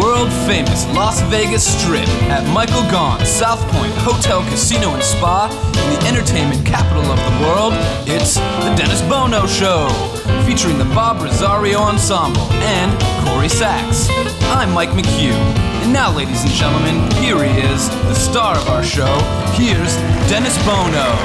world-famous Las Vegas Strip at Michael Gaughan's South Point Hotel Casino and Spa in the entertainment capital of the world, it's The Dennis Bono Show, featuring the Bob Rosario Ensemble and Corrie Sachs. I'm Mike McHugh, and now, ladies and gentlemen, here he is, the star of our show. Here's Dennis Bono.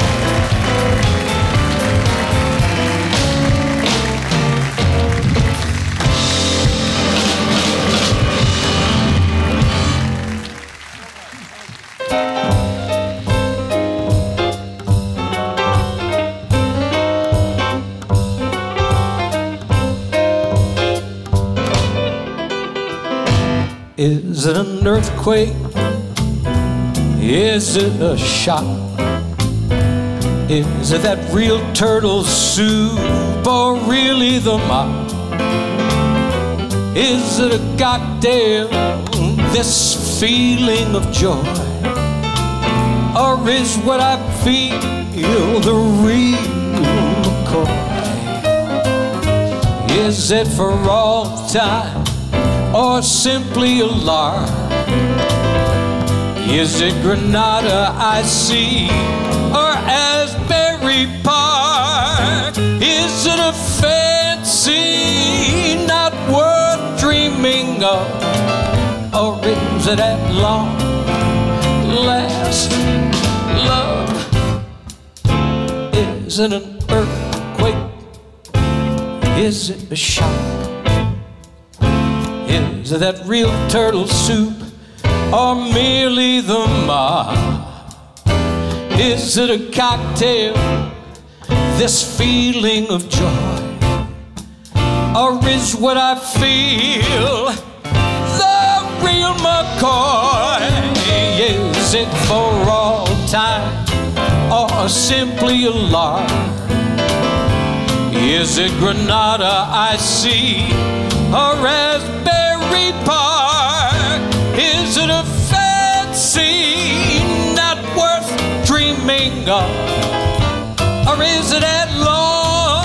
Is it an earthquake? Is it a shot? Is it that real turtle soup or really the mop? Is it a goddamn this feeling of joy? Or is what I feel the real McCoy? Is it for all time? Or simply a lark? Is it Granada I see, or Asbury Park? Is it a fancy not worth dreaming of? Or is it at long last love? Is it an earthquake? Is it a shock? Is it that real turtle soup or merely the mob? Is it a cocktail, this feeling of joy? Or is what I feel the real McCoy? Is it for all time or simply a lark? Is it Granada I see or raspberry? Is it a fancy not worth dreaming of? Or is it at long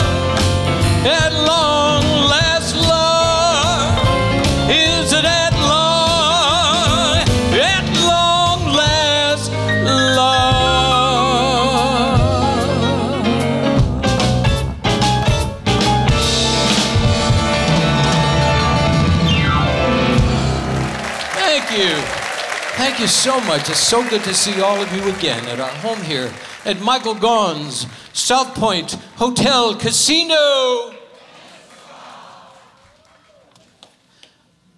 last love? Is it at long last love? Thank you. Thank you so much. It's so good to see all of you again at our home here at Michael Gaughan's South Point Hotel Casino.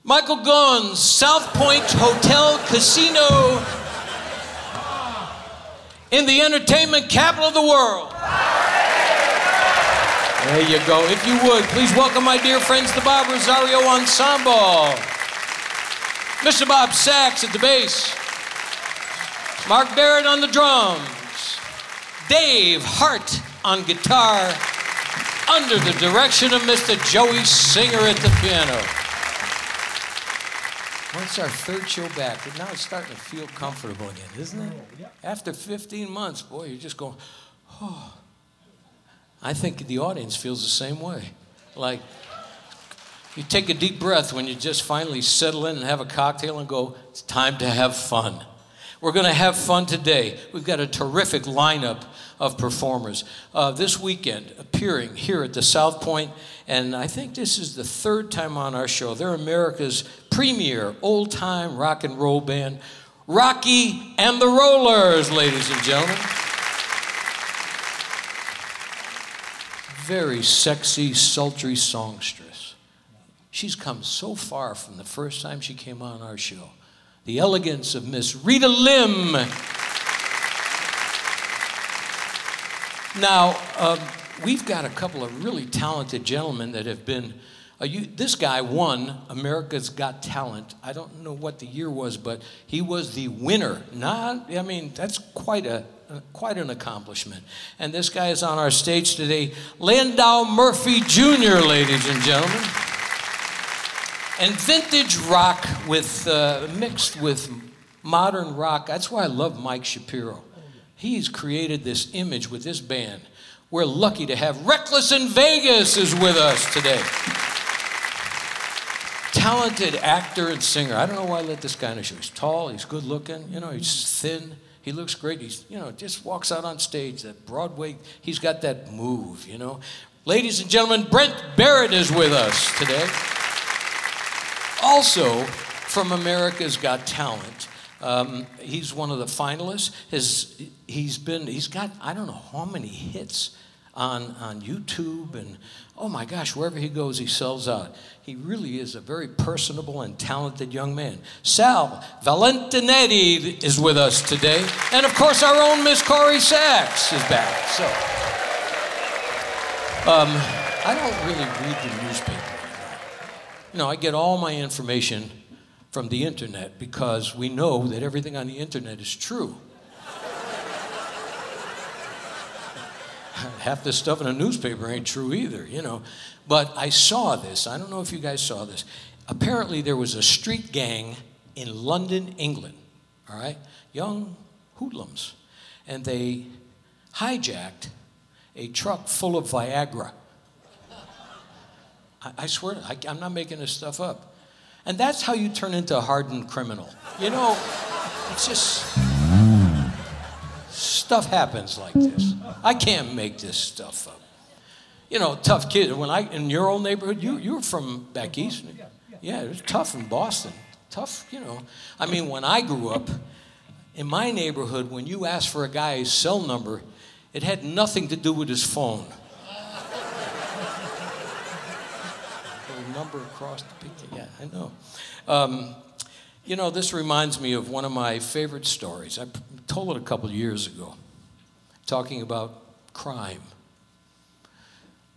Michael Gaughan's South Point Hotel Casino in the entertainment capital of the world. There you go. If you would, please welcome my dear friends, the Bob Rosario Ensemble. Mr. Bob Sachs at the bass, Mark Barrett on the drums, Dave Hart on guitar, under the direction of Mr. Joey Singer at the piano. Well, it's our third show back, but now it's starting to feel comfortable again, isn't it? After 15 months, boy, you're just going, oh. I think the audience feels the same way. Like, you take a deep breath when you just finally settle in and have a cocktail and go, it's time to have fun. We're going to have fun today. We've got a terrific lineup of performers. This weekend, appearing here at the South Point, and I think this is the third time on our show, they're America's premier old-time rock and roll band, Rocky and the Rollers, ladies and gentlemen. Very sexy, sultry songstress. She's come so far from the first time she came on our show. The elegance of Miss Rita Lim. Now, we've got a couple of really talented gentlemen that have been, this guy won America's Got Talent. I don't know what the year was, but he was the winner. That's quite an accomplishment. And this guy is on our stage today, Landau Murphy Jr., ladies and gentlemen. And vintage rock mixed with modern rock. That's why I love Mike Shapiro. He's created this image with this band. We're lucky to have Reckless in Vegas is with us today. talented actor and singer. I don't know why I let this guy in the show. He's tall, he's good looking, you know, he's thin, he looks great. He's, you know, just walks out on stage, that Broadway, he's got that move, you know. Ladies and gentlemen, Brent Barrett is with us today. Also from America's Got Talent. He's one of the finalists. He's got, I don't know how many hits on YouTube, and oh my gosh, wherever he goes, he sells out. He really is a very personable and talented young man. Sal Valentinetti is with us today. And of course, our own Miss Corrie Sachs is back. So, I don't really read the newspaper. You know, I get all my information from the internet because we know that everything on the internet is true. Half the stuff in a newspaper ain't true either, you know. But I saw this. I don't know if you guys saw this. Apparently there was a street gang in London, England, all right? Young hoodlums. And they hijacked a truck full of Viagra. I swear, I'm not making this stuff up. And that's how you turn into a hardened criminal. You know, it's just... stuff happens like this. I can't make this stuff up. You know, tough kids. When I in your old neighborhood, you're from back east. Yeah, it was tough in Boston. Tough, you know. I mean, when I grew up, in my neighborhood, when you asked for a guy's cell number, it had nothing to do with his phone. The number across the picture. Yeah, I know. You know, this reminds me of one of my favorite stories. I told it a couple of years ago, talking about crime.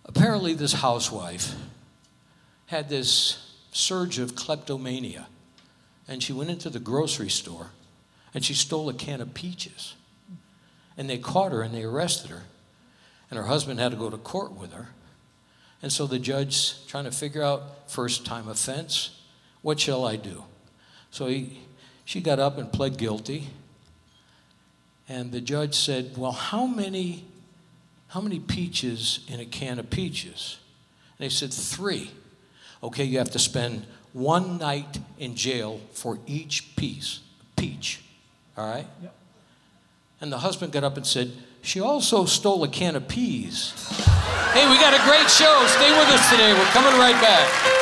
Apparently, this housewife had this surge of kleptomania, and she went into the grocery store, and she stole a can of peaches. And they caught her, and they arrested her, and her husband had to go to court with her. And so the judge, trying to figure out first-time offense, what shall I do? So she got up and pled guilty, and the judge said, well, how many peaches in a can of peaches? And they said, 3. Okay, you have to spend one night in jail for each peach, all right? Yep. And the husband got up and said, she also stole a can of peas. Hey, we got a great show. Stay with us today. We're coming right back.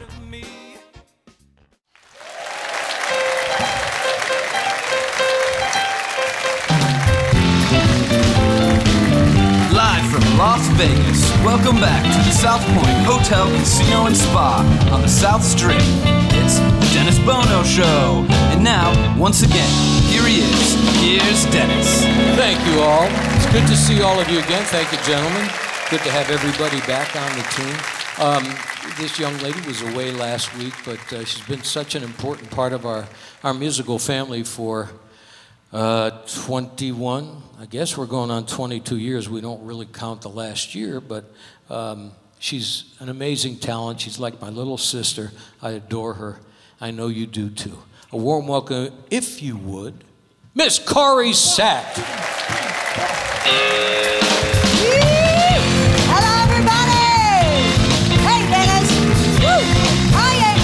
of me. Live from Las Vegas, welcome back to the South Point Hotel, Casino, and Spa on the South Strip. It's the Dennis Bono Show. And now, once again, here he is. Here's Dennis. Thank you all. It's good to see all of you again. Thank you, gentlemen. Good to have everybody back on the team. This young lady was away last week, but she's been such an important part of our musical family for... 21, I guess we're going on 22 years. We don't really count the last year, but she's an amazing talent. She's like my little sister. I adore her. I know you do too. A warm welcome, if you would, Miss Corrie Sachs. Hello, everybody. Hey, Dennis. Woo. Hiya.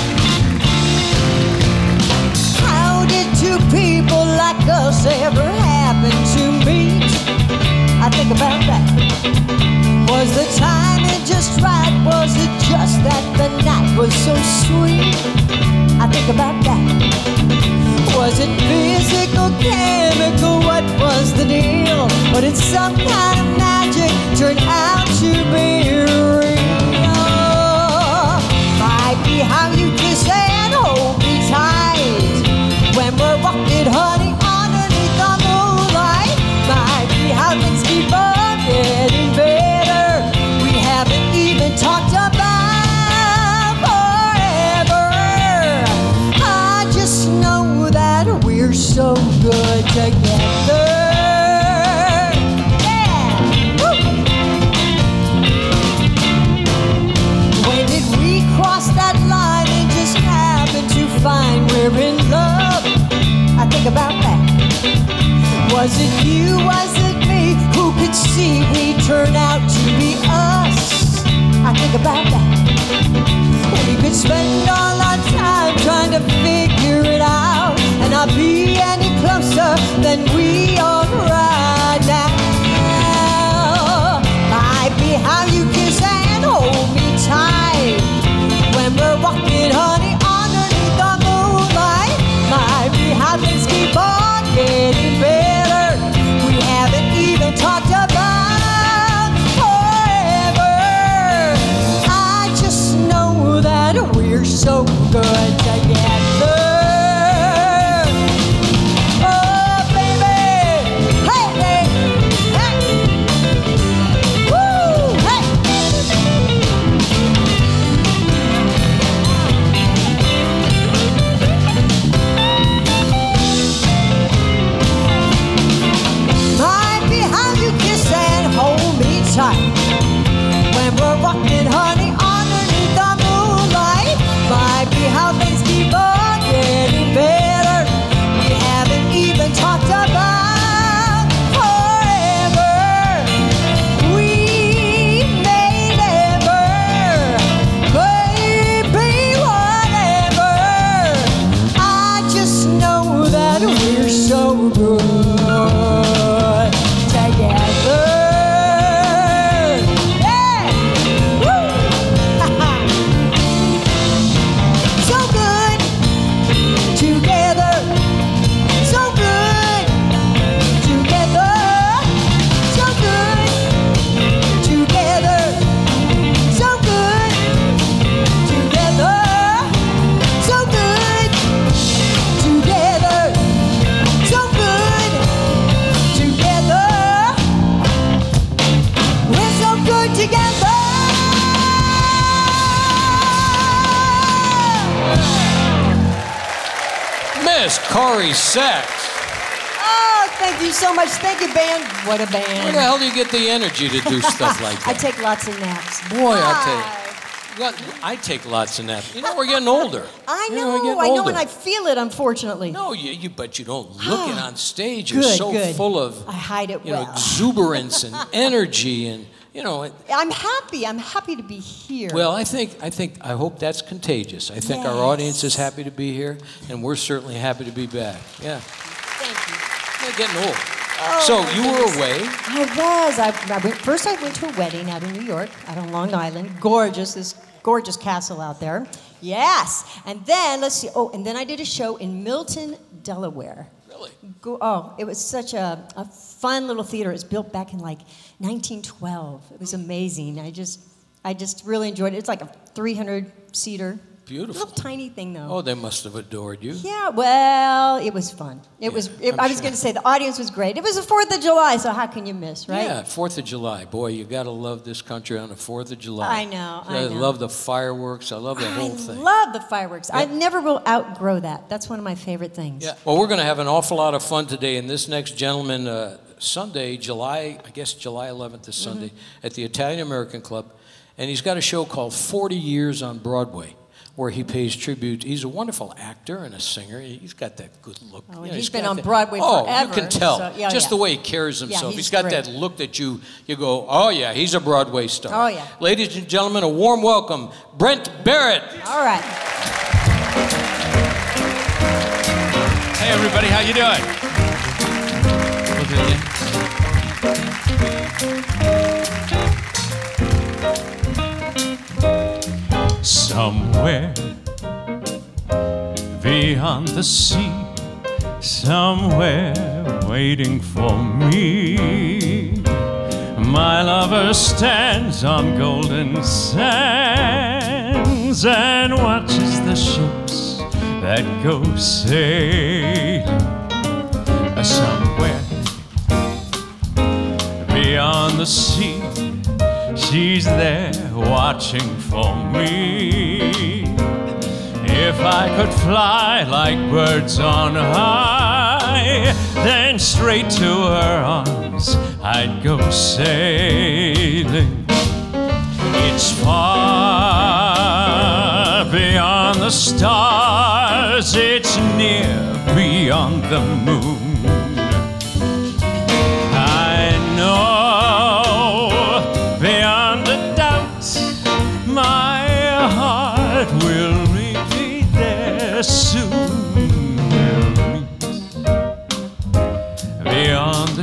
How did two people like us ever happen to me? I think about that. Was the timing just right? Was it just that the night was so sweet? I think about that. Was it physical, chemical? What was the deal? Or did some kind of magic turn out to be real? Might be how you kiss and hold me tight when we're walking, honey, underneath the moonlight. Might be how things keep on getting better. Talked about forever. I just know that we're so good together. Yeah. Woo. When did we cross that line and just happen to find we're in love? I think about that. Was it you? Was it me? Who could see we turn out to be us? I think about that. We could spend all our time trying to figure it out and not be any closer than we are right now. Might be how you kiss and hold me tight when we're walking, honey, underneath the moonlight. Might be how things keep on getting better. We haven't even talked about. We're so good together. Oh, baby. Hey, hey, hey. Woo, hey. Might be how you kiss and hold me tight when we're walking, honey, underneath the moonlight. Might be how things keep on getting better. We haven't even talked about forever. We may never, baby, whatever. I just know that we're so good together. Corrie Sachs. Oh, thank you so much. Thank you, band. What a band. Where the hell do you get the energy to do stuff like that? I take lots of naps. Boy, I take lots of naps. You know, we're getting older. I know, and I feel it, unfortunately. No, but you don't look it on stage. You're so full of... I hide it well. You know, exuberance and energy and... You know, I'm happy to be here. Well, I hope that's contagious. I think our audience is happy to be here, and we're certainly happy to be back. Yeah. Thank you. They're getting old. Oh, so you were away. I was. I went to a wedding out in New York, out on Long Island. Gorgeous. This gorgeous castle out there. Yes. And then and then I did a show in Milton, Delaware. Really? It was such a fun little theater. It was built back in 1912. It was amazing. I just really enjoyed it. It's like a 300-seater. Beautiful. Little tiny thing, though. Oh, they must have adored you. Yeah, well, it was fun. I was going to say the audience was great. It was the 4th of July, so how can you miss, right? Yeah, 4th of July. Boy, you got to love this country on the 4th of July. I know. I love the fireworks. I love the whole thing. I love the fireworks. Yeah. I never will outgrow that. That's one of my favorite things. Yeah. Well, we're going to have an awful lot of fun today, and this next gentleman, Sunday, July 11th is Sunday, at the Italian American Club, and he's got a show called 40 Years on Broadway, where he pays tribute. He's a wonderful actor and a singer. He's got that good look. Oh, he's been on Broadway forever. Oh, you can tell. So, the way he carries himself. He's got that look that you go, oh, yeah, he's a Broadway star. Oh, yeah. Ladies and gentlemen, a warm welcome, Brent Barrett. All right. Hey, everybody. How you doing? somewhere beyond the sea, somewhere waiting for me. My lover stands on golden sands and watches the ships that go sailing. Somewhere beyond the sea, she's there watching for me. If I could fly like birds on high, then straight to her arms I'd go sailing. It's far beyond the stars, it's near beyond the moon.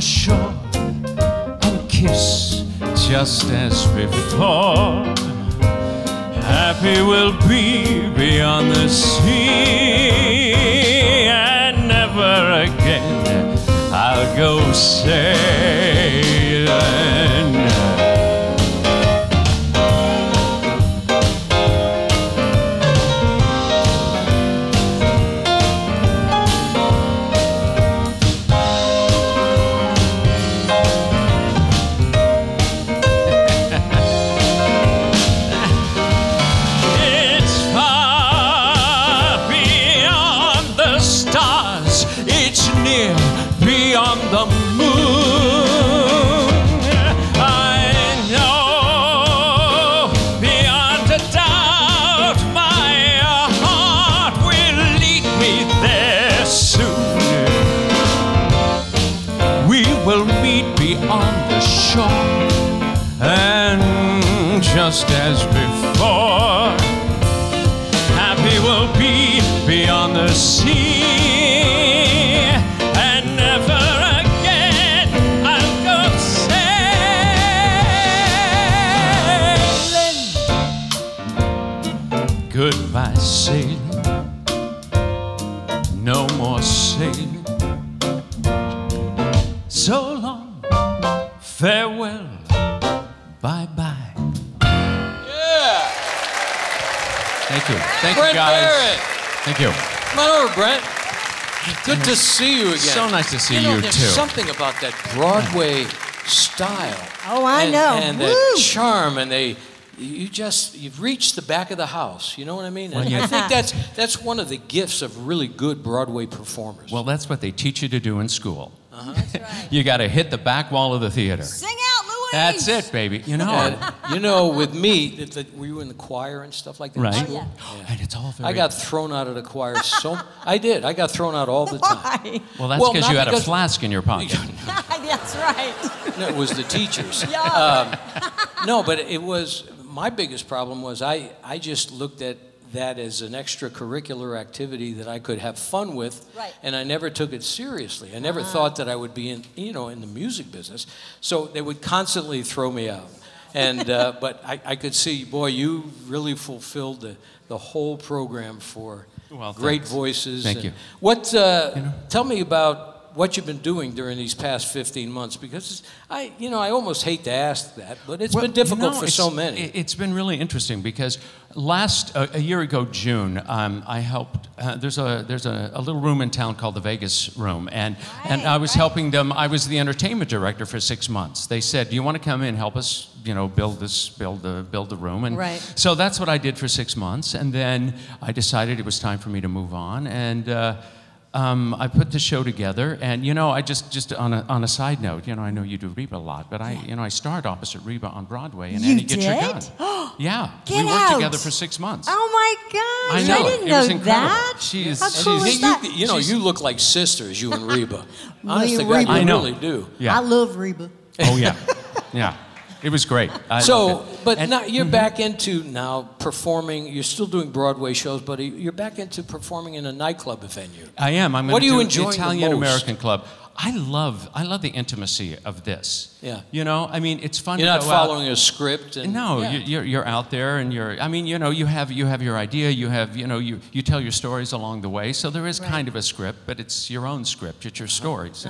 Shore, a kiss just as before. Happy we'll be beyond the sea, and never again I'll go sailing. Just as before, happy we'll be beyond the sea, and never again I'll go sailing. Goodbye sailing, no more sailing. So long, farewell, bye-bye. Thank you. Thank Brent you, guys. Barrett. Thank you. Come on over, Brent. Good to see you again. So nice to see you, too. There's something about that Broadway style. Oh, I know. And the charm, and you've reached the back of the house. You know what I mean? Well, I think that's one of the gifts of really good Broadway performers. Well, that's what they teach you to do in school. Uh-huh. That's right. You got to hit the back wall of the theater. Sing out, Louis. That's it, baby. You know, with me, were you in the choir and stuff like that? Right. Oh, yeah. And it's all very. I got thrown out of the choir. So I did. I got thrown out all the time. Well, that's because you had a flask in your pocket. That's right. No, it was the teachers. Yeah. No, but it was my biggest problem was I just looked at that as an extracurricular activity that I could have fun with, right. And I never took it seriously. I never thought that I would be in the music business, so they would constantly throw me out. And but I could see, boy, you really fulfilled the whole program for great voices. Thank you. What? Tell me about what you've been doing during these past 15 months, because I almost hate to ask that, but it's been difficult for so many. It's been really interesting because. A year ago, June, I helped. There's a little room in town called the Vegas Room, and I was helping them. I was the entertainment director for 6 months. They said, "Do you want to come in and help us? Build the room." And so that's what I did for 6 months, and then I decided it was time for me to move on, and. I put the show together, and I just on a side note, I know you do Reba a lot, but I starred opposite Reba on Broadway, and Annie Get Your Gun. We worked together for 6 months. Oh my gosh! I know. I didn't know it was incredible. That. How cool is that? You look like sisters, you and Reba. Honestly, I really do. Yeah. I love Reba. Oh yeah, yeah. It was great. You're back into now performing. You're still doing Broadway shows, but you're back into performing in a nightclub venue. I am. What do you enjoy the most? Italian American Club. I love the intimacy of this. Yeah. You know, I mean, it's fun. You're not following a script. And, no, yeah. you're out there, and you're. I mean, you know, you have your idea. You have, you know, you tell your stories along the way. So there is kind of a script, but it's your own script. It's your stories,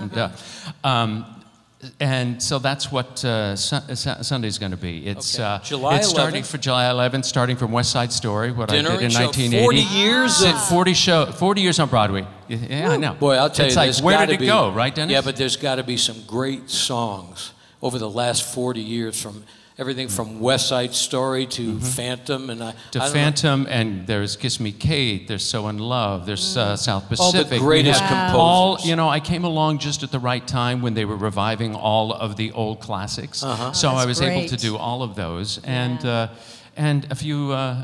and so that's what Sunday's going to be. It's July 11th. It's starting for July 11th, starting from West Side Story, what I did in 1980. 40 years on Broadway. Yeah, I know. Boy, I'll tell you, it's like, where did it go, right, Dennis? Yeah, but there's got to be some great songs over the last 40 years from everything from West Side Story to Phantom. And there's Kiss Me Kate, there's So in Love, there's South Pacific. All the greatest composers. I came along just at the right time when they were reviving all of the old classics. So I was able to do all of those. And a few new shows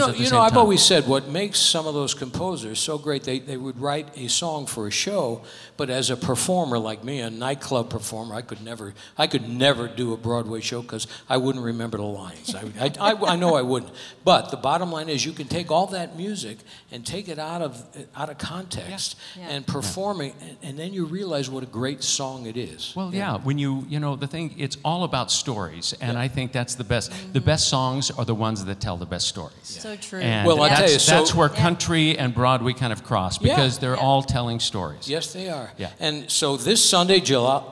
at the same time. I've always said what makes some of those composers so great, they would write a song for a show, but as a performer like me, a nightclub performer, I could never do a Broadway show because I wouldn't remember the lines. I know I wouldn't. But the bottom line is you can take all that music and take it out of context and perform it, and then you realize what a great song it is. Well, when you the thing, it's all about stories, and I think that's the best. The best song are the ones that tell the best stories. Yeah. So true. And that's where country and Broadway kind of cross, because they're all telling stories. Yes, they are. Yeah. And so this Sunday, July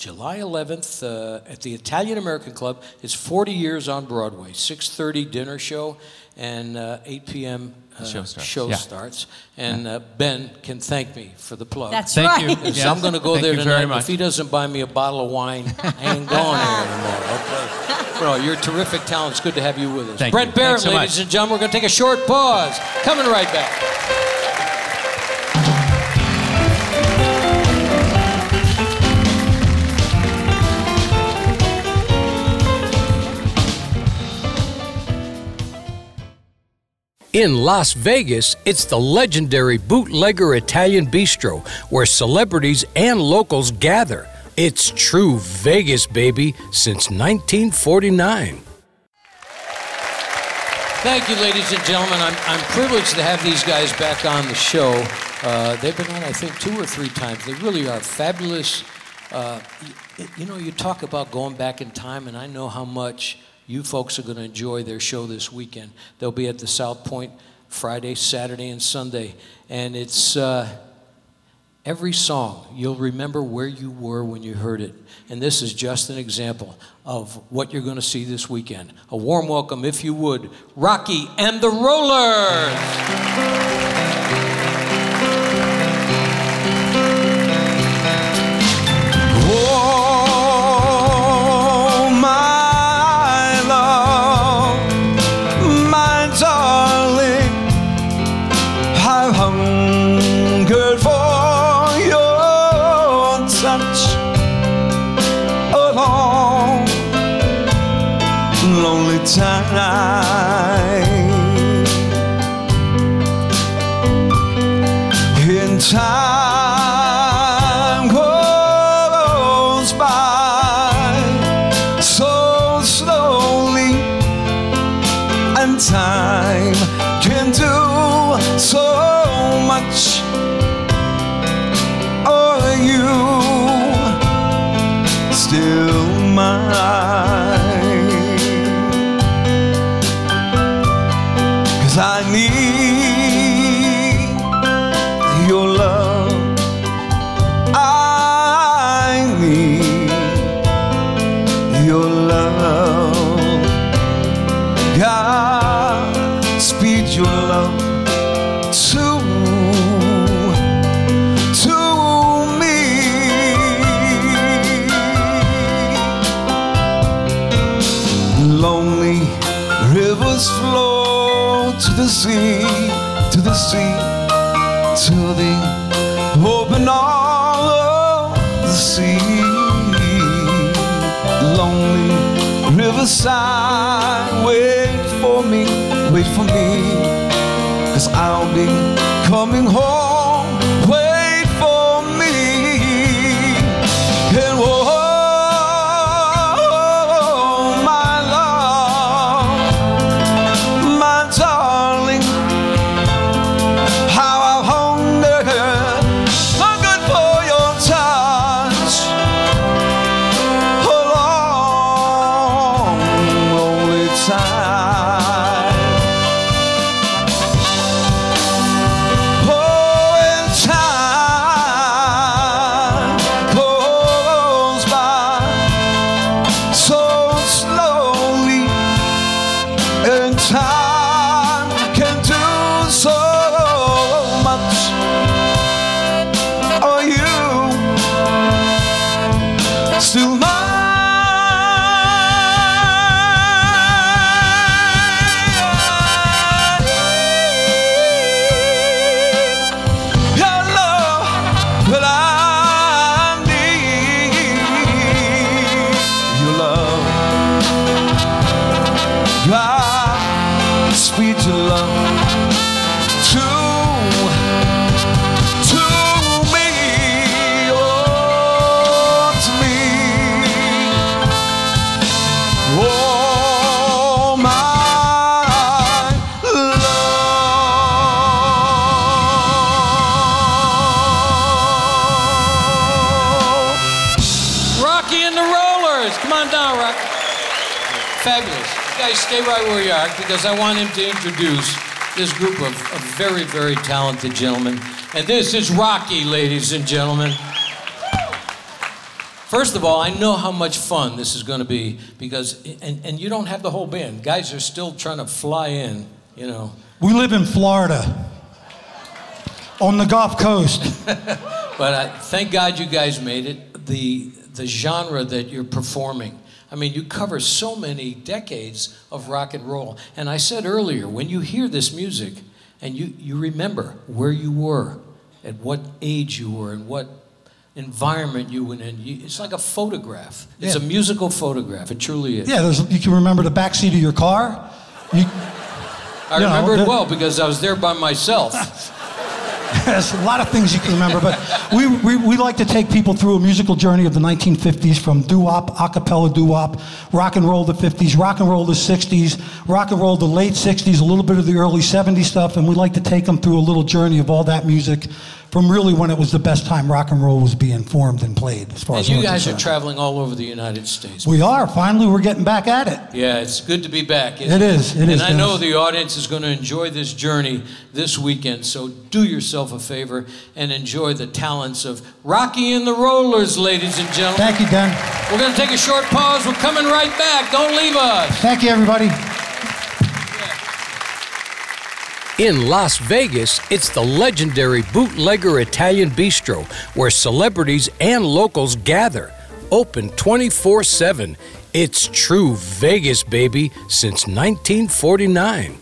11th, at the Italian American Club, it's 40 Years on Broadway, 6:30 dinner show, and 8 p.m. Show starts. And Ben can thank me for the plug. Thank you. Yes. I'm going to go there tonight. If he doesn't buy me a bottle of wine, I ain't going there anymore. Okay. Bro, you're terrific talent. It's good to have you with us. Brent Barrett, so ladies and gentlemen, we're going to take a short pause. Coming right back. In Las Vegas, it's the legendary Bootlegger Italian Bistro, where celebrities and locals gather. It's true Vegas, baby, since 1949. Thank you, ladies and gentlemen. I'm privileged to have these guys back on the show. They've been on, I think, 2 or 3 times. They really are fabulous. You talk about going back in time, and I know how much you folks are going to enjoy their show this weekend. They'll be at the South Point Friday, Saturday, and Sunday. And it's every song, you'll remember where you were when you heard it. And this is just an example of what you're going to see this weekend. A warm welcome, if you would, Rocky and the Rollers. Time goes by so slowly, and time can do so much for you, still mine, 'cause I need to the open all of the sea, lonely riverside, wait for me, 'cause I'll be coming home, wait for me, and oh, my love, my darling, how I hunger for your time. inside. Stay right where you are, because I want him to introduce this group of very, very talented gentlemen. And this is Rocky, ladies and gentlemen. First of all, I know how much fun this is going to be, because, and you don't have the whole band. Guys are still trying to fly in, you know. We live in Florida, on the Gulf Coast. But thank God you guys made it. The genre that you're performing, I mean, you cover so many decades of rock and roll. And I said earlier, when you hear this music and you remember where you were, at what age you were, and what environment you went in, it's like a photograph. It's a musical photograph. It truly is. Yeah, you can remember the backseat of your car. I remember it well, because I was there by myself. There's a lot of things you can remember, but we like to take people through a musical journey of the 1950s, from doo-wop, a cappella doo-wop, rock and roll the 50s, rock and roll the 60s, rock and roll the late 60s, a little bit of the early 70s stuff, and we like to take them through a little journey of all that music from really when it was the best time rock and roll was being formed and played, as far as we're concerned. And you guys are traveling all over the United States. We are. Finally, we're getting back at it. Yeah, it's good to be back. It is. And I know the audience is going to enjoy this journey this weekend, so do yourself a favor and enjoy the talents of Rocky and the Rollers, ladies and gentlemen. Thank you, Dan. We're going to take a short pause. We're coming right back. Don't leave us. Thank you, everybody. In Las Vegas, it's the legendary Bootlegger Italian Bistro, where celebrities and locals gather. Open 24/7. It's true Vegas, baby, since 1949.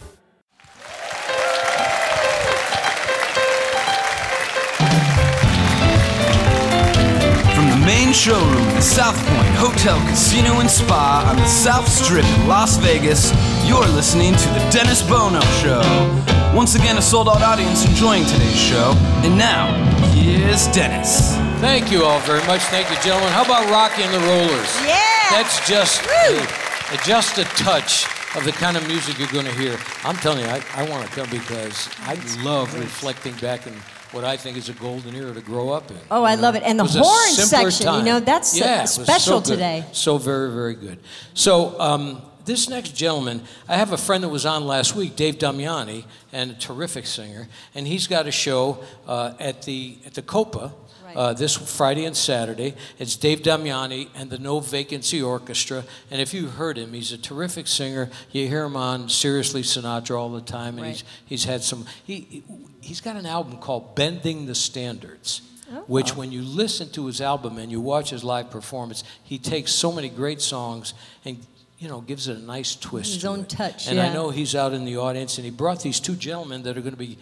From the main showroom at South Point Hotel Casino and Spa on the South Strip in Las Vegas, you're listening to The Dennis Bono Show. Once again, a sold-out audience enjoying today's show. And now, here's Dennis. Thank you all very much. Thank you, gentlemen. How about Rocky and the Rollers? Yeah! That's just a touch of the kind of music you're going to hear. I'm telling you, I want to come, because I love reflecting back and what I think is a golden era to grow up in. Oh, I love it. And the horn section, time. You know, that's special today. So very, very good. So, this next gentleman, I have a friend that was on last week, Dave Damiani, and a terrific singer, and he's got a show at the Copa this Friday and Saturday. It's Dave Damiani and the No Vacancy Orchestra, and if you've heard him, he's a terrific singer. You hear him on Seriously Sinatra all the time, and he's had some. He's got an album called Bending the Standards. Which, when you listen to his album and you watch his live performance, he takes so many great songs and, you know, gives it a nice twist. His own touch, and I know he's out in the audience, and he brought these two gentlemen that are going to be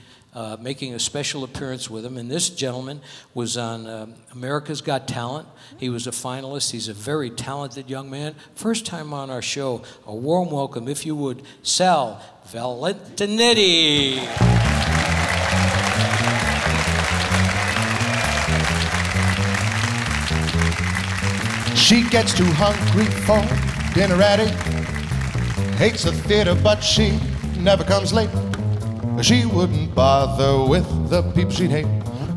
making a special appearance with him. And this gentleman was on America's Got Talent. He was a finalist. He's a very talented young man. First time on our show. A warm welcome, if you would, Sal Valentinetti. She gets too hungry for dinner at 8. Hates the theater, but she never comes late. She wouldn't bother with the people she'd hate.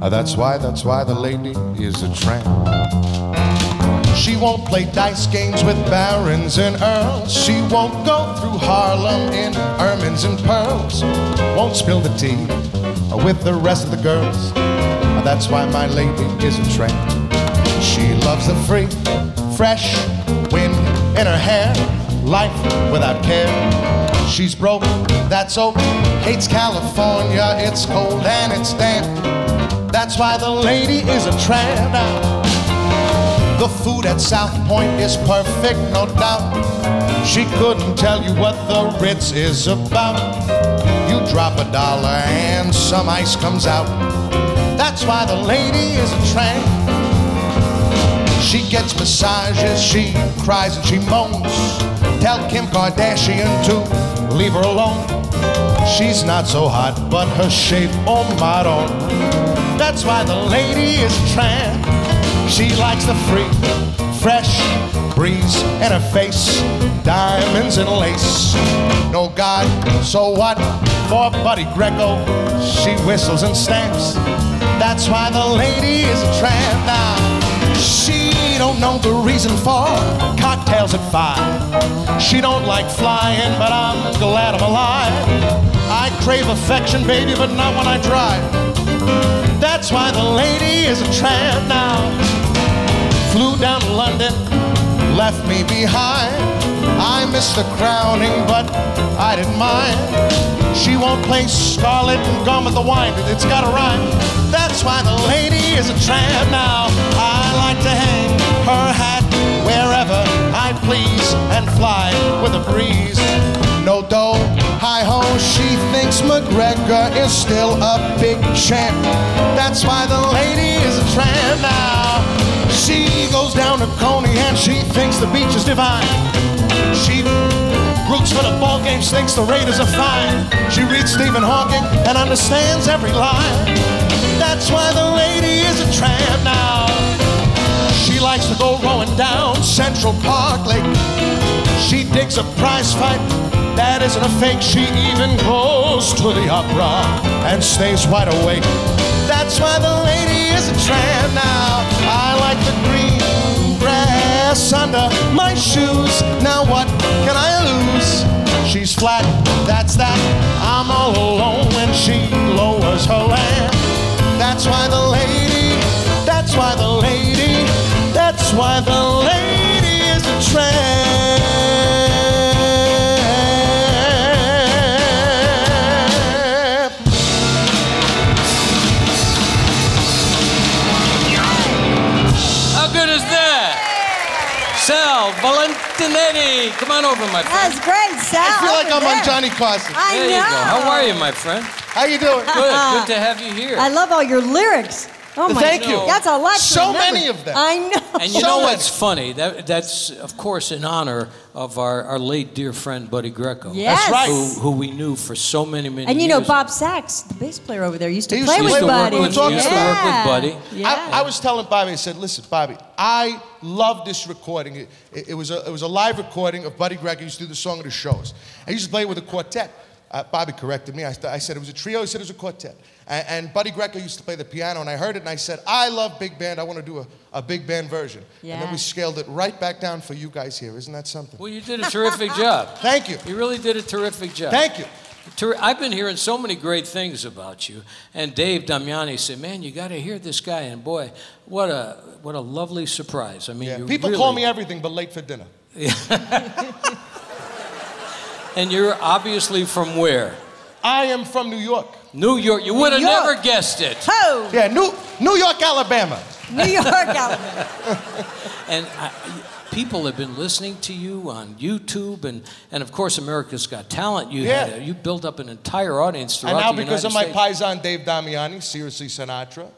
That's why the lady is a tramp. She won't play dice games with barons and earls. She won't go through Harlem in ermines and pearls. Won't spill the tea with the rest of the girls. That's why my lady is a tramp. She loves the free, fresh wind in her hair. Life without care. She's broke, that's oak. Hates California, it's cold and it's damp. That's why the lady is a tramp. The food at South Point is perfect, no doubt. She couldn't tell you what the Ritz is about. You drop $1 and some ice comes out. That's why the lady is a tramp. She gets massages, she cries and she moans. Tell Kim Kardashian to leave her alone. She's not so hot, but her shape, oh my God. That's why the lady is a tramp. She likes the free, fresh breeze in her face, diamonds and lace. No God, so what? For Buddy Greco, she whistles and stamps. That's why the lady is a tramp. Now, she don't know the reason for cocktails at 5. She don't like flying, but I'm glad I'm alive. I crave affection, baby, but not when I drive. That's why the lady is a tramp. Now, flew down to London, left me behind. I missed the crowning, but I didn't mind. She won't play Scarlet and Gone with the Wind. It's gotta rhyme. That's why the lady is a tramp. Now, I like to hang her hat wherever I please and fly with a breeze. No dough, hi-ho, she thinks McGregor is still a big champ. That's why the lady is a tramp. Now, she goes down to Coney and she thinks the beach is divine. She roots for the ball games, thinks the Raiders are fine. She reads Stephen Hawking and understands every line. That's why the lady is a tramp. Now, she likes to go rolling down Central Park Lake. She digs a prize fight, that isn't a fake. She even goes to the opera and stays wide awake. That's why the lady is a tramp. Now, I like the green grass under my shoes. Now what can I lose? She's flat, that's that. I'm all alone when she lowers her lamp. That's why the lady, that's why the lady, that's why the lady is a tramp. How good is that? Yeah. Sal Valentinetti, come on over, my friend. That's great, Sal. I feel like I'm there on Johnny Carson. I there know. You go. How are you, my friend? How you doing? Good. Good to have you here. I love all your lyrics. Oh my thank God. You. That's a lot. So many of them. I know. And you so know what's funny? That's of course in honor of our late dear friend Buddy Greco. Yes. That's right. Who we knew for so many and you years. Know Bob Sachs, the bass player over there, used to play with Buddy. He used to work with Buddy. Yeah. I was telling Bobby, I said, listen, Bobby, I love this recording. It was a live recording of Buddy Greco. He used to do the song of the shows. I used to play with a quartet. Bobby corrected me. I said it was a trio. He said it was a quartet. And Buddy Greco used to play the piano, and I heard it, and I said, I love big band. I want to do a big band version. Yeah. And then we scaled it right back down for you guys here. Isn't that something? Well, you did a terrific job. Thank you. You really did a terrific job. Thank you. I've been hearing so many great things about you. And Dave Damiani said, man, you got to hear this guy. And boy, what a lovely surprise. I mean, yeah. People really call me everything but late for dinner. Yeah. And you're obviously from where? I am from New York. New York. You would have never guessed it. Ho! Yeah, New York, Alabama. New York, Alabama. And people have been listening to you on YouTube, and of course, America's Got Talent. You built up an entire audience throughout the United States. And now because of my paisan, Dave Damiani, Seriously Sinatra.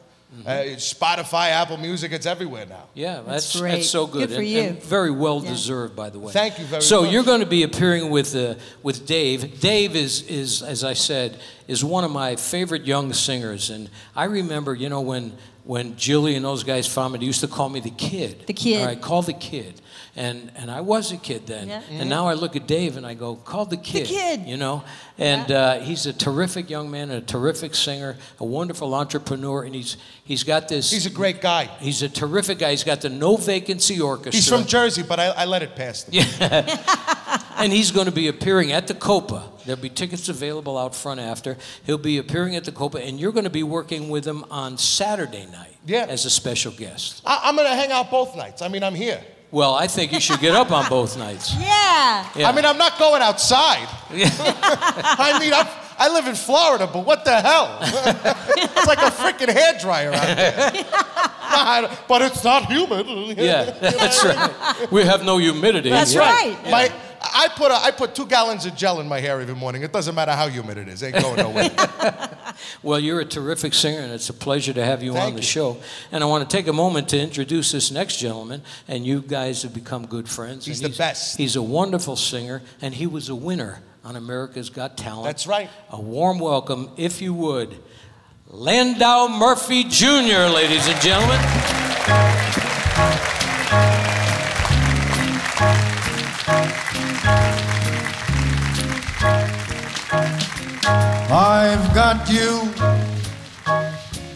Mm-hmm. Spotify, Apple Music, it's everywhere now. Yeah, that's great. That's so good. Good for you. And very well deserved, by the way. Thank you very much. So you're going to be appearing with Dave. Dave is as I said, is one of my favorite young singers. And I remember, when Jilly and those guys found me, they used to call me the kid. The kid. All right, call the kid. And I was a kid then. Yeah. And now I look at Dave and I go, call the kid. The kid. You know? And he's a terrific young man, and a terrific singer, a wonderful entrepreneur, and he's got this... He's a great guy. He's a terrific guy. He's got the No Vacancy Orchestra. He's from Jersey, but I let it pass them. Yeah. And he's going to be appearing at the Copa. There'll be tickets available out front after. He'll be appearing at the Copa, and you're going to be working with him on Saturday night as a special guest. I'm going to hang out both nights. I mean, I'm here. Well, I think you should get up on both nights. Yeah. I mean, I'm not going outside. I mean, I live in Florida, but what the hell? It's like a freaking hairdryer out there. But it's not humid. Yeah, that's right. We have no humidity. That's right. Yeah. I put 2 gallons of gel in my hair every morning. It doesn't matter how humid it is. It ain't going nowhere. Well, you're a terrific singer, and it's a pleasure to have you on the show. And I want to take a moment to introduce this next gentleman, and you guys have become good friends. He's the best. He's a wonderful singer, and he was a winner on America's Got Talent. That's right. A warm welcome, if you would, Landau Murphy Jr., ladies and gentlemen. I've got you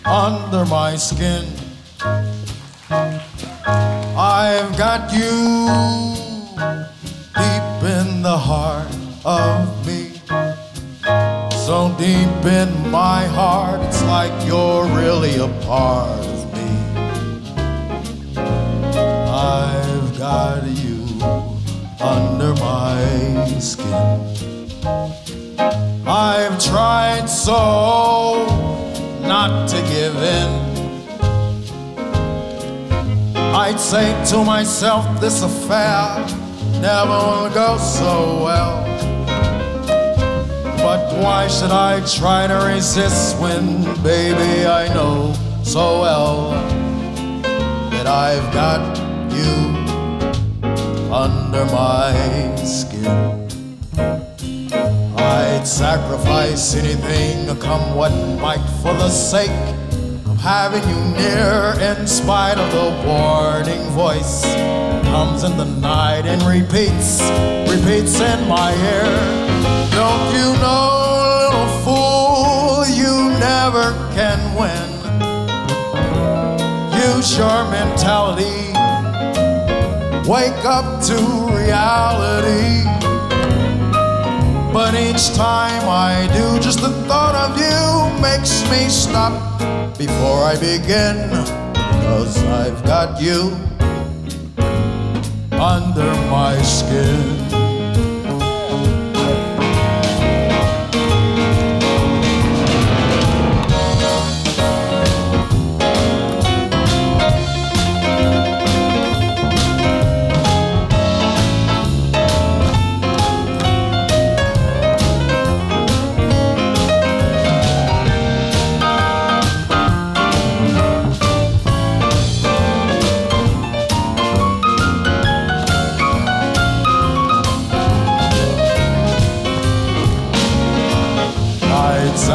under my skin. I've got you deep in the heart of me. So deep in my heart, it's like you're really a part of me. I've got you under my skin. I've tried so not to give in. I'd say to myself, this affair never will go so well. But why should I try to resist when, baby, I know so well that I've got you under my skin? I'd sacrifice anything, come what might, for the sake of having you near. In spite of the warning voice that comes in the night and repeats in my ear. Don't you know, little fool, you never can win. Use your mentality, wake up to reality. But each time I do, just the thought of you makes me stop before I begin, because I've got you under my skin.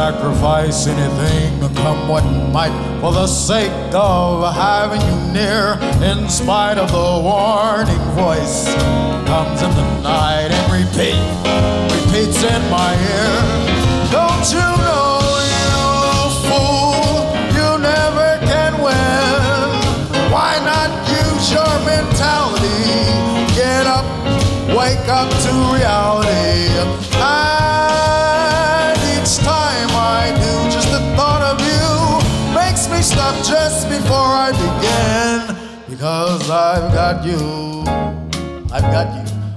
Sacrifice anything, come what might, for the sake of having you near. In spite of the warning voice comes in the night and repeats in my ear. Don't you know, you fool, you never can win. Why not use your mentality? Get up, wake up to reality. Stop just before I begin, because I've got you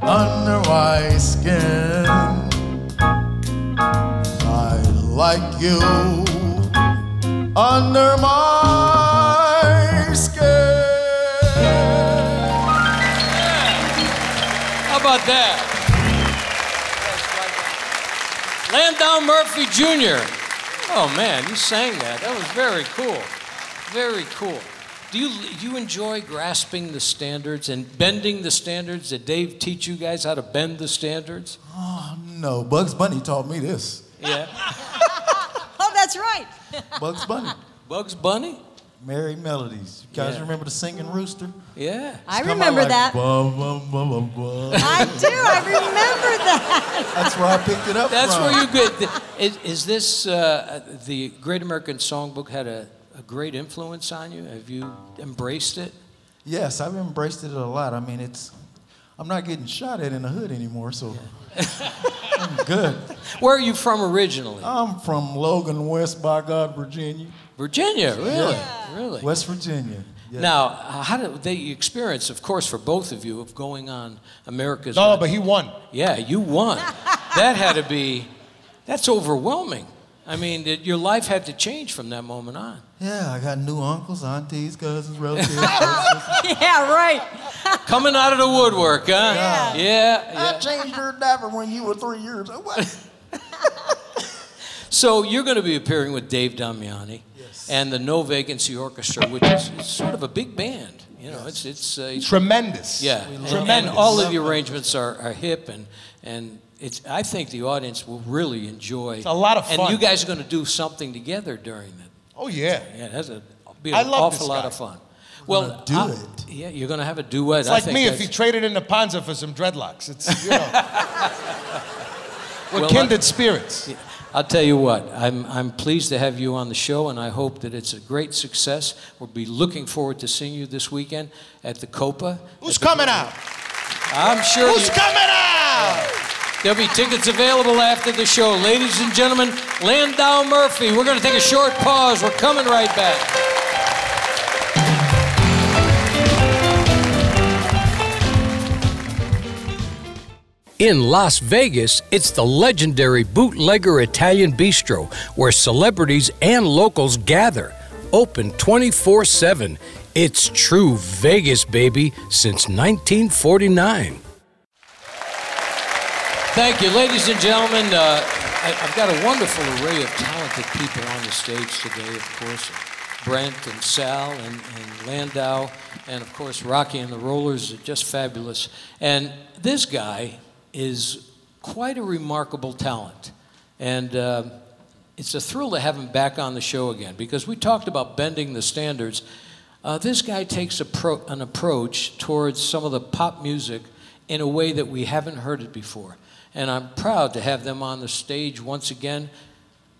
under my skin. I like you under my skin. How about that? Landau Murphy Jr. Oh man, you sang that. That was very cool. Very cool. Do you enjoy grasping the standards and bending the standards? Did Dave teach you guys how to bend the standards? Oh, no. Bugs Bunny taught me this. Yeah. Oh, that's right. Bugs Bunny. Bugs Bunny? Merry Melodies. You guys remember the singing rooster? Yeah. I remember that. Bum, bum, bum, bum, bum. I do. I remember that. That's where I picked it up from. Where you get... Is this... the Great American Songbook had a great influence on you? Have you embraced it? Yes, I've embraced it a lot. I mean, it's... I'm not getting shot at in the hood anymore, so... Yeah. I'm good. Where are you from originally? I'm from Logan, West, by God, Virginia. Virginia, really? Yeah. Really? West Virginia. Yeah. Now, how did the experience, of course, for both of you, of going on America's... No, but he won. Yeah, you won. That had to be... That's overwhelming. I mean, your life had to change from that moment on. Yeah, I got new uncles, aunties, cousins, relatives. Yeah, right. Coming out of the woodwork, huh? Yeah. I changed your diaper when you were 3 years old. So you're going to be appearing with Dave Damiani and the No Vacancy Orchestra, which is sort of a big band. You know, it's tremendous. Yeah, and all of the arrangements are hip and. I think the audience will really enjoy. It's a lot of fun. And you guys are going to do something together during that. Oh, yeah. Yeah, that's be an awful lot of fun. Well, duet. Yeah, you're going to have a duet. It's like me if you traded in the Ponza for some dreadlocks. It's, you know. We're kindred spirits. Yeah. I'll tell you what, I'm pleased to have you on the show, and I hope that it's a great success. We'll be looking forward to seeing you this weekend at the Copa. Who's coming out? I'm sure. Who's coming out? There'll be tickets available after the show. Ladies and gentlemen, Landau Murphy. We're going to take a short pause. We're coming right back. In Las Vegas, it's the legendary Bootlegger Italian Bistro, where celebrities and locals gather. Open 24/7. It's true Vegas, baby, since 1949. Thank you, ladies and gentlemen. I've got a wonderful array of talented people on the stage today, of course. Brent and Sal and Landau, and of course Rocky and the Rollers are just fabulous. And this guy is quite a remarkable talent. And it's a thrill to have him back on the show again, because we talked about bending the standards. This guy takes an approach towards some of the pop music in a way that we haven't heard it before. And I'm proud to have them on the stage once again.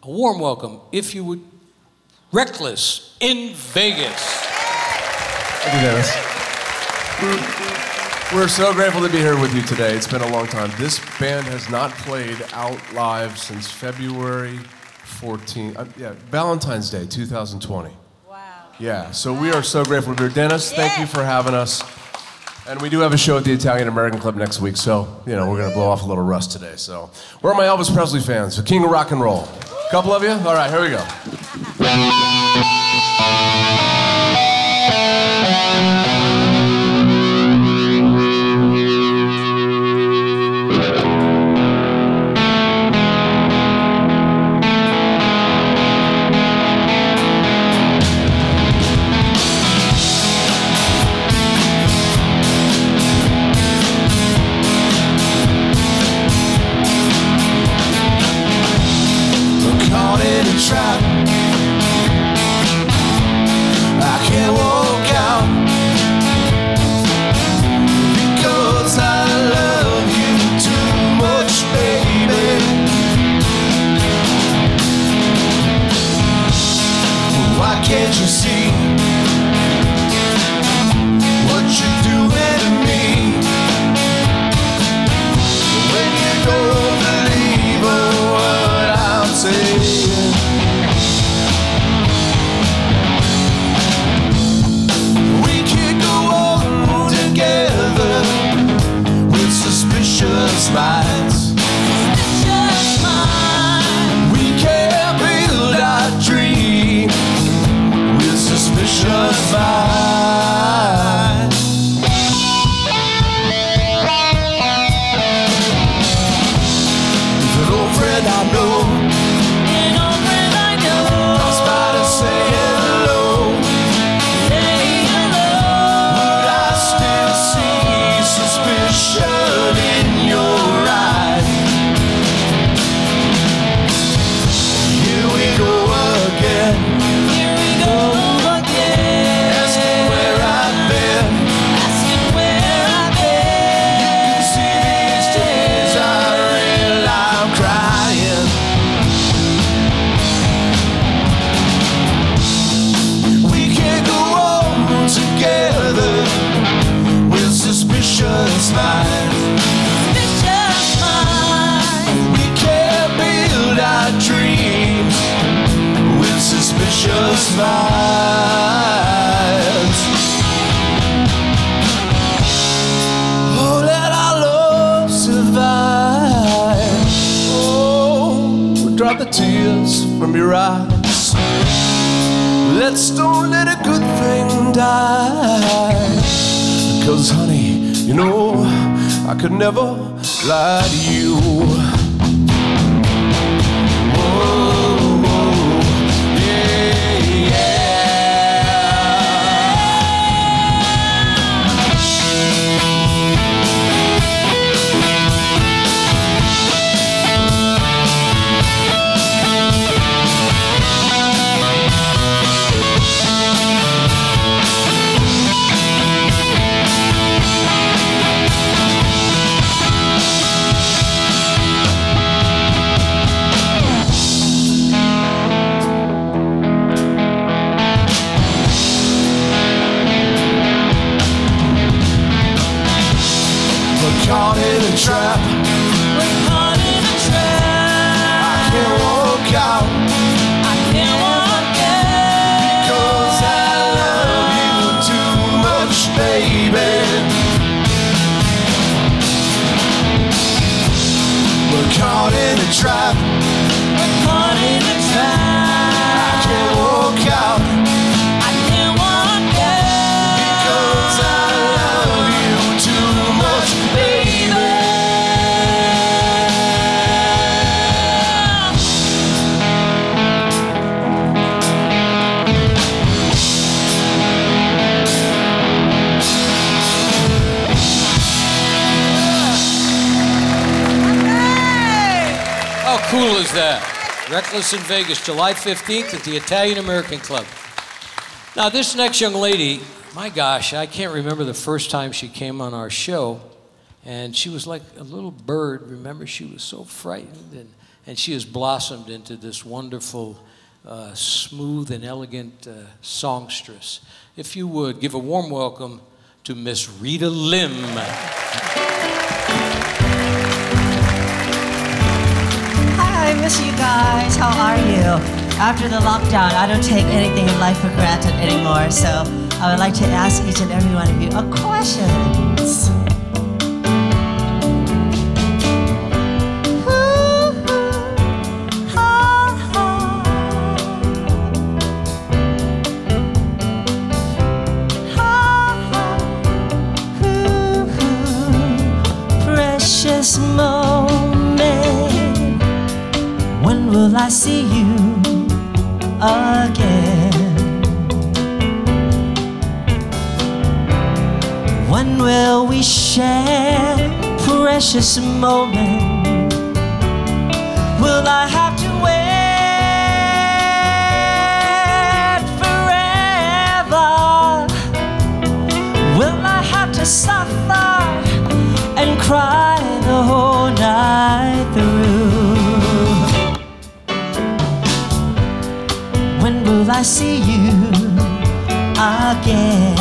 A warm welcome, if you would, Reckless in Vegas. Thank you, Dennis. We're so grateful to be here with you today. It's been a long time. This band has not played out live since February 14th. Valentine's Day, 2020. Wow. Yeah, so we are so grateful to be here. Dennis, thank you for having us. And we do have a show at the Italian American Club next week, so, you know, we're going to blow off a little rust today. So, where are my Elvis Presley fans? The King of Rock and Roll. A couple of you? All right, here we go. Don't believe a word I'm saying. just vibes. Oh, let our love survive. Oh, drop the tears from your eyes. Let's don't let a good thing die. 'Cause honey, you know, I could never lie to you. Reckless in Vegas, July 15th at the Italian American Club. Now, this next young lady, my gosh, I can't remember the first time she came on our show, and she was like a little bird. Remember, she was so frightened, and she has blossomed into this wonderful, smooth and elegant songstress. If you would, give a warm welcome to Miss Rita Lim. I miss you guys. How are you? After the lockdown, I don't take anything in life for granted anymore, so I would like to ask each and every one of you a question. Precious moment. When will I see you again? When will we share precious moment? Will I have to wait forever? Will I have to suffer and cry the whole night through? When will I see you again?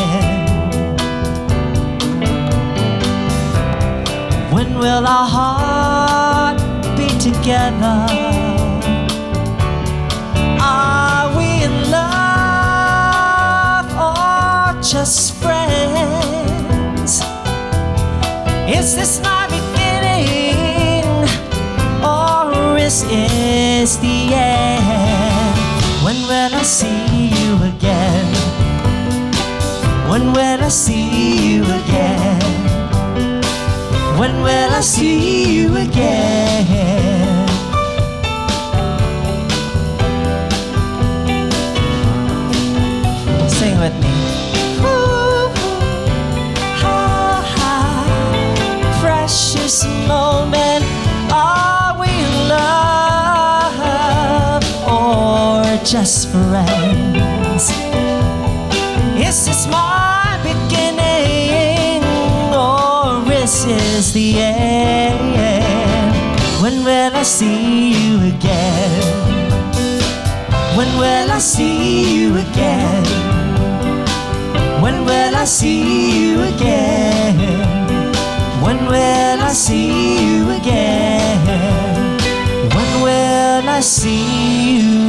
When will our heart be together? Are we in love or just friends? Is this my beginning or is this the end? When will I see you again? When will I see you again? When will I see you again? Sing with me. Ooh, ha, ha, precious moment. Are we in love? Just friends. Is this my beginning or is this the end? When will I see you again? When will I see you again? When will I see you again? When will I see you again? When will I see you again?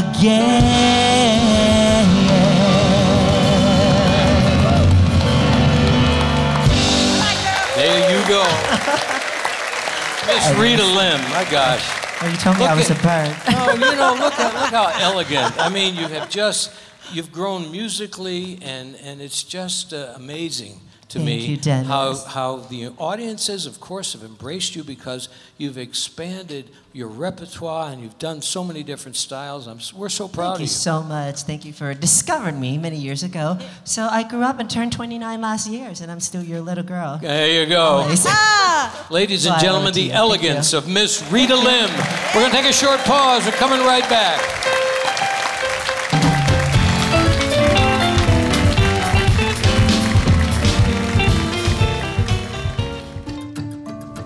again. There you go. Miss Rita Lim, my gosh. Well, you told me I was a parent. Oh, you know, look how elegant. I mean, you have just, you've grown musically, and it's just amazing. To Thank you, Dennis. How the audiences, of course, have embraced you because you've expanded your repertoire and you've done so many different styles. We're so proud of you. Thank you so much. Thank you for discovering me many years ago. So I grew up and turned 29 last year, and I'm still your little girl. There you go. Ladies and gentlemen, the elegance of Miss Rita Lim. We're going to take a short pause. We're coming right back.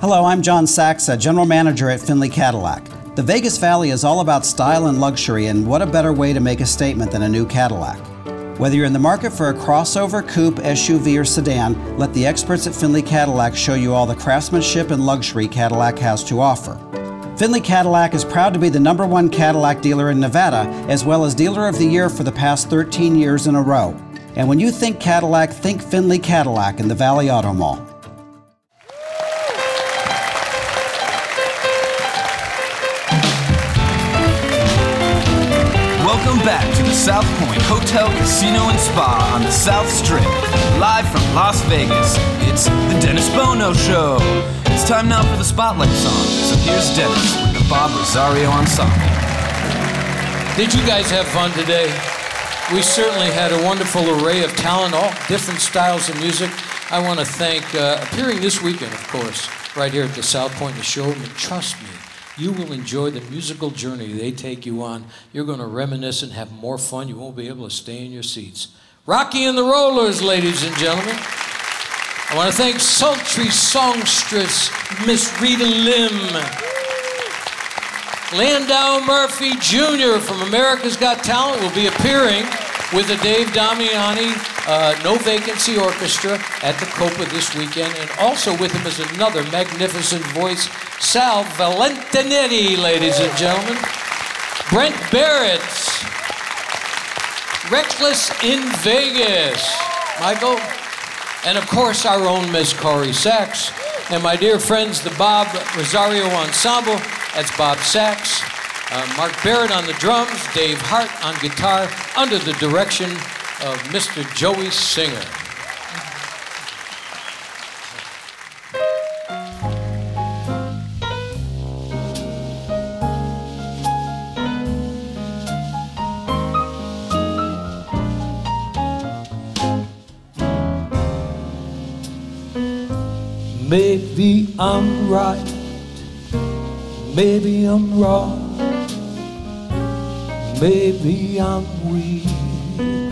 Hello, I'm John Sachs, a general manager at Findlay Cadillac. The Vegas Valley is all about style and luxury, and what a better way to make a statement than a new Cadillac. Whether you're in the market for a crossover, coupe, SUV, or sedan, let the experts at Findlay Cadillac show you all the craftsmanship and luxury Cadillac has to offer. Findlay Cadillac is proud to be the #1 Cadillac dealer in Nevada, as well as Dealer of the Year for the past 13 years in a row. And when you think Cadillac, think Findlay Cadillac in the Valley Auto Mall. Welcome back to the South Point Hotel Casino and Spa on the South Strip. Live from Las Vegas, it's the Dennis Bono Show. It's time now for the Spotlight Song. So here's Dennis with the Bob Rosario Ensemble. Did you guys have fun today? We certainly had a wonderful array of talent, all different styles of music. I want to thank, appearing this weekend, of course, right here at the South Point, the show, and trust me, you will enjoy the musical journey they take you on. You're going to reminisce and have more fun. You won't be able to stay in your seats. Rocky and the Rollers, ladies and gentlemen. I want to thank sultry songstress Miss Rita Lim. Landau Murphy Jr. from America's Got Talent will be appearing with the Dave Damiani No Vacancy Orchestra at the Copa this weekend. And also with him is another magnificent voice, Sal Valentinetti, ladies and gentlemen. Brent Barrett. Reckless in Vegas. Michael. And of course, our own Miss Corrie Sachs. And my dear friends, the Bob Rosario Ensemble. That's Bob Sachs. Mark Barrett on the drums, Dave Hart on guitar, under the direction of Mr. Joey Singer. Maybe I'm right, maybe I'm wrong. Maybe I'm weak,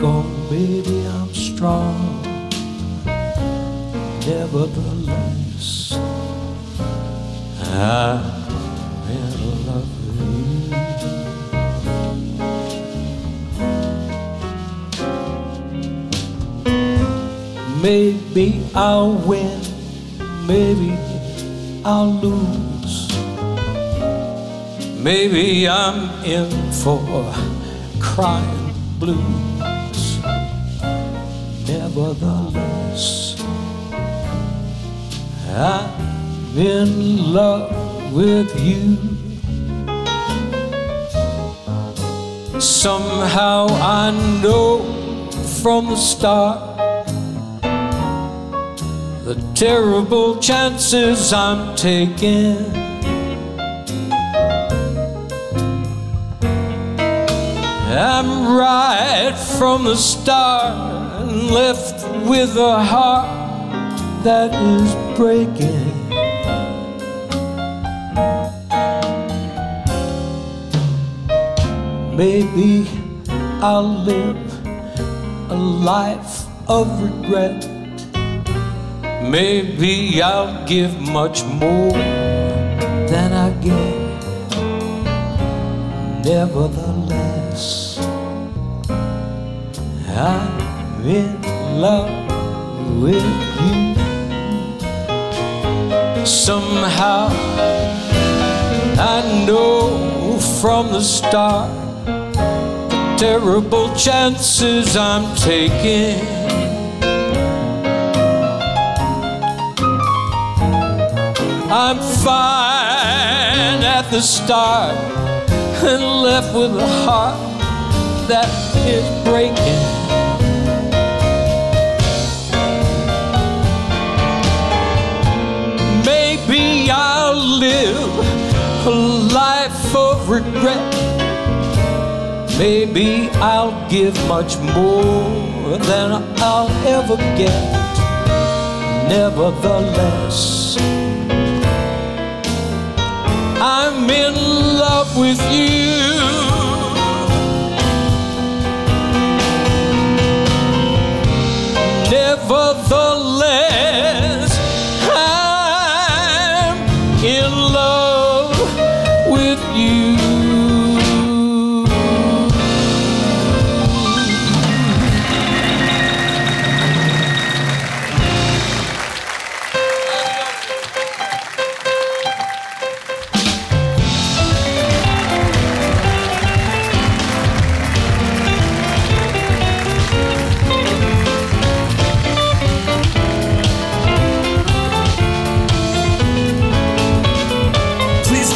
or maybe I'm strong. Nevertheless, I'm in love with you. Maybe I'll win, maybe I'll lose. Maybe I'm in for crying blues. Nevertheless, I'm in love with you. Somehow I know from the start the terrible chances I'm taking. I'm right from the start and left with a heart that is breaking. Maybe I'll live a life of regret. Maybe I'll give much more than I get. Nevertheless, I'm in love with you. Somehow I know from the start terrible chances I'm taking. I'm fine at the start and left with a heart that is breaking. Maybe I'll live a life of regret. Maybe I'll give much more than I'll ever get. Nevertheless, I'm in love with you. Nevertheless, I'm in love with you.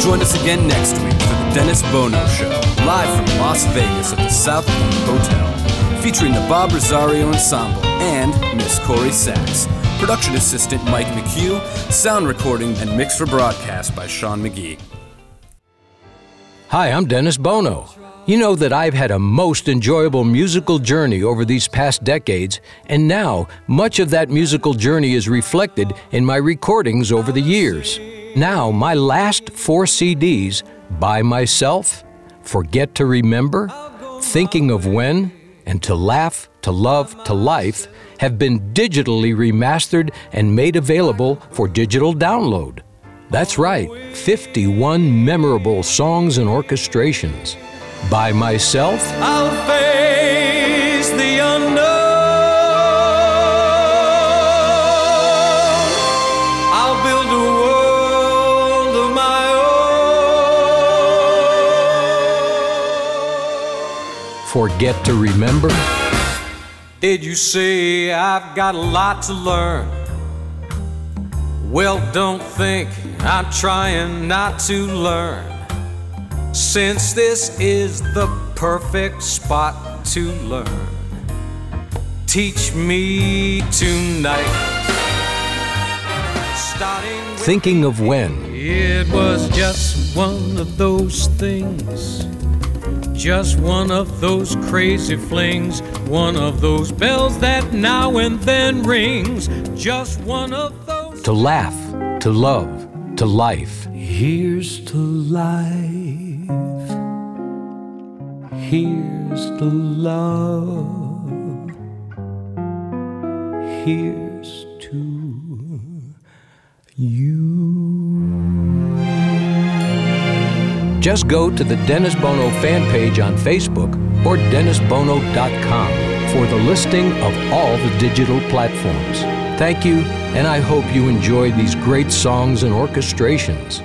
Join us again next week for the Dennis Bono Show, live from Las Vegas at the South Point Hotel, featuring the Bob Rosario Ensemble and Miss Corrie Sachs. Production assistant Mike McHugh, sound recording and mix for broadcast by Sean McGee. Hi, I'm Dennis Bono. You know that I've had a most enjoyable musical journey over these past decades, and now much of that musical journey is reflected in my recordings over the years. Now, my last 4 CDs, By Myself, Forget to Remember, Thinking of When, and To Laugh, To Love, To Life, have been digitally remastered and made available for digital download. That's right, 51 memorable songs and orchestrations. By Myself, I'll face the unknown. Forget to Remember. Did you say I've got a lot to learn? Well, don't think I'm trying not to learn, since this is the perfect spot to learn. Teach me tonight. Starting Thinking of When. It was just one of those things, just one of those crazy flings, one of those bells that now and then rings, just one of those. To laugh, to love, to life. Here's to life. Here's to love. Here's to you. Just go to the Dennis Bono fan page on Facebook or DennisBono.com for the listing of all the digital platforms. Thank you, and I hope you enjoyed these great songs and orchestrations.